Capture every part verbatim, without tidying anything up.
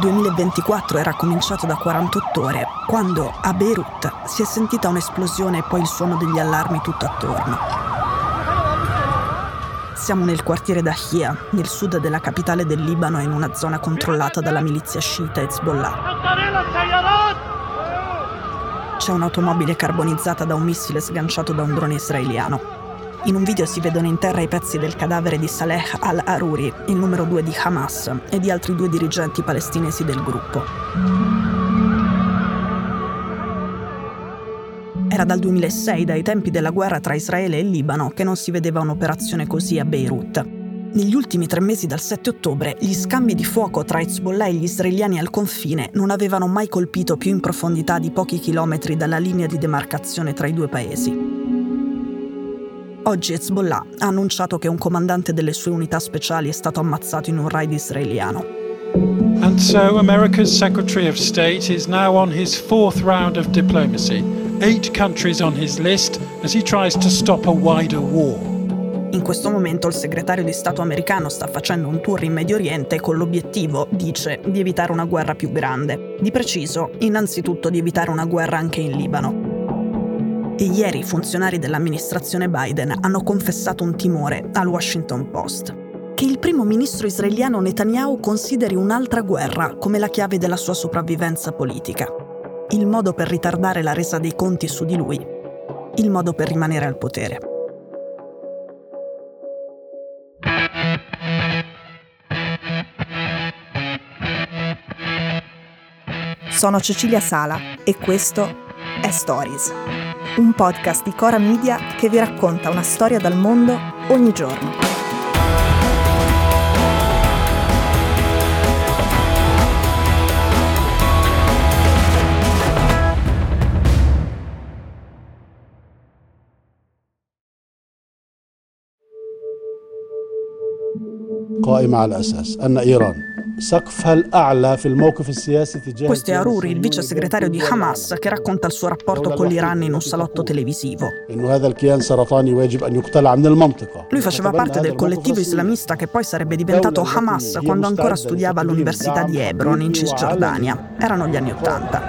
duemilaventiquattro era cominciato da quarantotto ore, quando a Beirut si è sentita un'esplosione e poi il suono degli allarmi tutto attorno. Siamo nel quartiere Dahia, nel sud della capitale del Libano, in una zona controllata dalla milizia sciita Hezbollah. C'è un'automobile carbonizzata da un missile sganciato da un drone israeliano. In un video si vedono in terra i pezzi del cadavere di Saleh al-Arouri, il numero due di Hamas, e di altri due dirigenti palestinesi del gruppo. Era dal duemilasei, dai tempi della guerra tra Israele e Libano, che non si vedeva un'operazione così a Beirut. Negli ultimi tre mesi dal sette ottobre, gli scambi di fuoco tra Hezbollah e gli israeliani al confine non avevano mai colpito più in profondità di pochi chilometri dalla linea di demarcazione tra i due paesi. Oggi Hezbollah ha annunciato che un comandante delle sue unità speciali è stato ammazzato in un raid israeliano. And so America's Secretary of State is now on his fourth round of diplomacy. Eight countries on his list as he tries to stop a wider war. In questo momento il segretario di Stato americano sta facendo un tour in Medio Oriente con l'obiettivo, dice, di evitare una guerra più grande. Di preciso, innanzitutto di evitare una guerra anche in Libano. E ieri i funzionari dell'amministrazione Biden hanno confessato un timore al Washington Post: che il primo ministro israeliano Netanyahu consideri un'altra guerra come la chiave della sua sopravvivenza politica, il modo per ritardare la resa dei conti su di lui, il modo per rimanere al potere. Sono Cecilia Sala e questo è Stories, un podcast di Cora Media che vi racconta una storia dal mondo ogni giorno. قائمة على أساس أن إيران Questo è Arouri, il vice segretario di Hamas, che racconta il suo rapporto con l'Iran in un salotto televisivo. Lui faceva parte del collettivo islamista che poi sarebbe diventato Hamas quando ancora studiava all'università di Hebron in Cisgiordania. Erano gli anni Ottanta.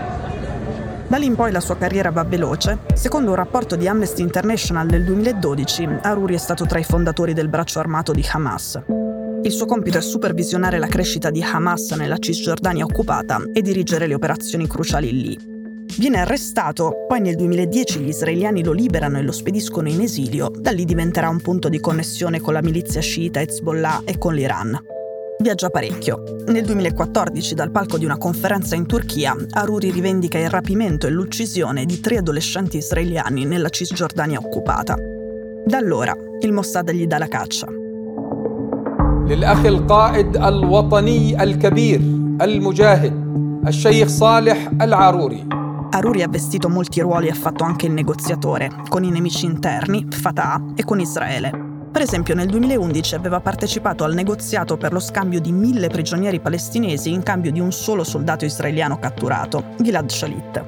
Da lì in poi la sua carriera va veloce. Secondo un rapporto di Amnesty International del duemiladodici, Arouri è stato tra i fondatori del braccio armato di Hamas. Il suo compito è supervisionare la crescita di Hamas nella Cisgiordania occupata e dirigere le operazioni cruciali lì. Viene arrestato, poi nel duemiladieci gli israeliani lo liberano e lo spediscono in esilio, da lì diventerà un punto di connessione con la milizia sciita Hezbollah e con l'Iran. Viaggia parecchio. Nel duemilaquattordici, dal palco di una conferenza in Turchia, Arouri rivendica il rapimento e l'uccisione di tre adolescenti israeliani nella Cisgiordania occupata. Da allora il Mossad gli dà la caccia. للأخ القائد الوطني الكبير المجاهد الشيخ صالح العروري. Arouri ha vestito molti ruoli e ha fatto anche il negoziatore con i nemici interni, Fatah, e con Israele. Per esempio nel duemilaundici aveva partecipato al negoziato per lo scambio di mille prigionieri palestinesi in cambio di un solo soldato israeliano catturato, Gilad Shalit.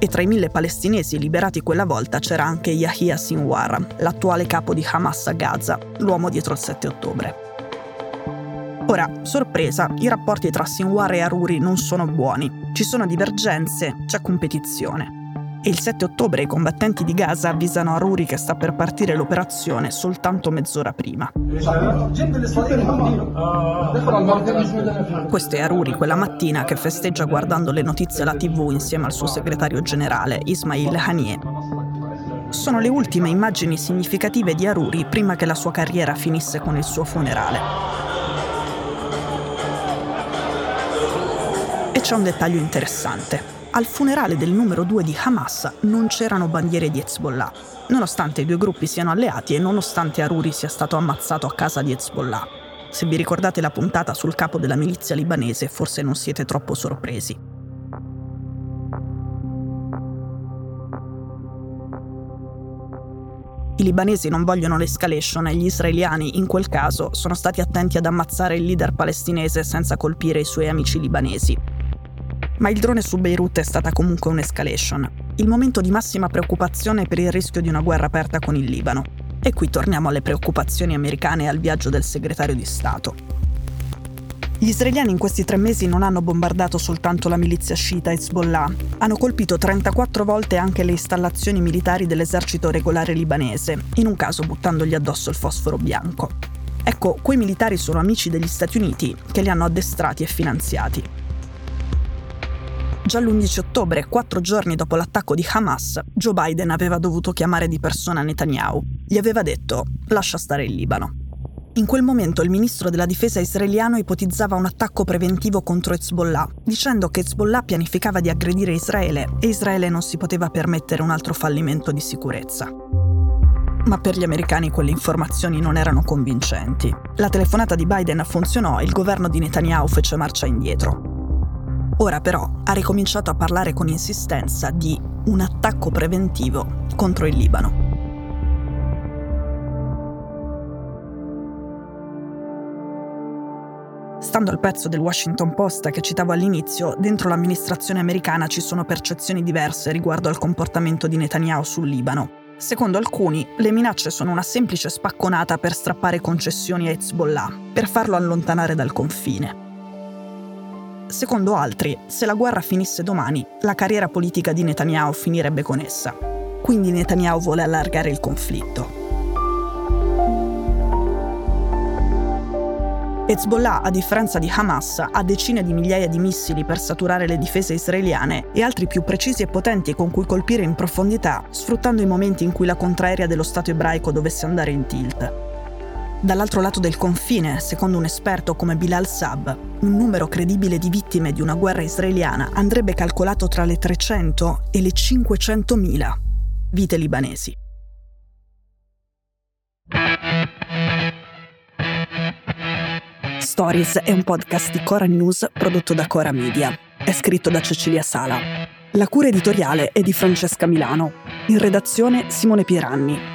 E tra i mille palestinesi liberati quella volta c'era anche Yahya Sinwar, l'attuale capo di Hamas a Gaza, l'uomo dietro il sette ottobre. Ora, sorpresa, i rapporti tra Sinwar e Arouri non sono buoni. Ci sono divergenze, c'è competizione. E il sette ottobre i combattenti di Gaza avvisano Arouri che sta per partire l'operazione soltanto mezz'ora prima. Questo è Arouri quella mattina che festeggia guardando le notizie alla tivù insieme al suo segretario generale, Ismail Haniyeh. Sono le ultime immagini significative di Arouri prima che la sua carriera finisse con il suo funerale. c'è un dettaglio interessante. Al funerale del numero due di Hamas non c'erano bandiere di Hezbollah, nonostante i due gruppi siano alleati e nonostante Arouri sia stato ammazzato a casa di Hezbollah. Se vi ricordate la puntata sul capo della milizia libanese, forse non siete troppo sorpresi. I libanesi non vogliono l'escalation e gli israeliani, in quel caso, sono stati attenti ad ammazzare il leader palestinese senza colpire i suoi amici libanesi. Ma il drone su Beirut è stata comunque un'escalation, il momento di massima preoccupazione per il rischio di una guerra aperta con il Libano. E qui torniamo alle preoccupazioni americane e al viaggio del segretario di Stato. Gli israeliani in questi tre mesi non hanno bombardato soltanto la milizia sciita Hezbollah, hanno colpito trentaquattro volte anche le installazioni militari dell'esercito regolare libanese, in un caso buttandogli addosso il fosforo bianco. Ecco, quei militari sono amici degli Stati Uniti che li hanno addestrati e finanziati. Già l'undici ottobre, quattro giorni dopo l'attacco di Hamas, Joe Biden aveva dovuto chiamare di persona Netanyahu. Gli aveva detto: lascia stare il Libano. In quel momento il ministro della difesa israeliano ipotizzava un attacco preventivo contro Hezbollah, dicendo che Hezbollah pianificava di aggredire Israele e Israele non si poteva permettere un altro fallimento di sicurezza. Ma per gli americani quelle informazioni non erano convincenti. La telefonata di Biden funzionò e il governo di Netanyahu fece marcia indietro. Ora però ha ricominciato a parlare con insistenza di un attacco preventivo contro il Libano. Stando al pezzo del Washington Post che citavo all'inizio, dentro l'amministrazione americana ci sono percezioni diverse riguardo al comportamento di Netanyahu sul Libano. Secondo alcuni, le minacce sono una semplice spacconata per strappare concessioni a Hezbollah, per farlo allontanare dal confine. Secondo altri, se la guerra finisse domani, la carriera politica di Netanyahu finirebbe con essa. Quindi Netanyahu vuole allargare il conflitto. Hezbollah, a differenza di Hamas, ha decine di migliaia di missili per saturare le difese israeliane e altri più precisi e potenti con cui colpire in profondità, sfruttando i momenti in cui la contraerea dello Stato ebraico dovesse andare in tilt. Dall'altro lato del confine, secondo un esperto come Bilal Saab, un numero credibile di vittime di una guerra israeliana andrebbe calcolato tra le trecento e le cinquecentomila vite libanesi. Stories è un podcast di Cora News prodotto da Cora Media. È scritto da Cecilia Sala. La cura editoriale è di Francesca Milano. In redazione Simone Pieranni.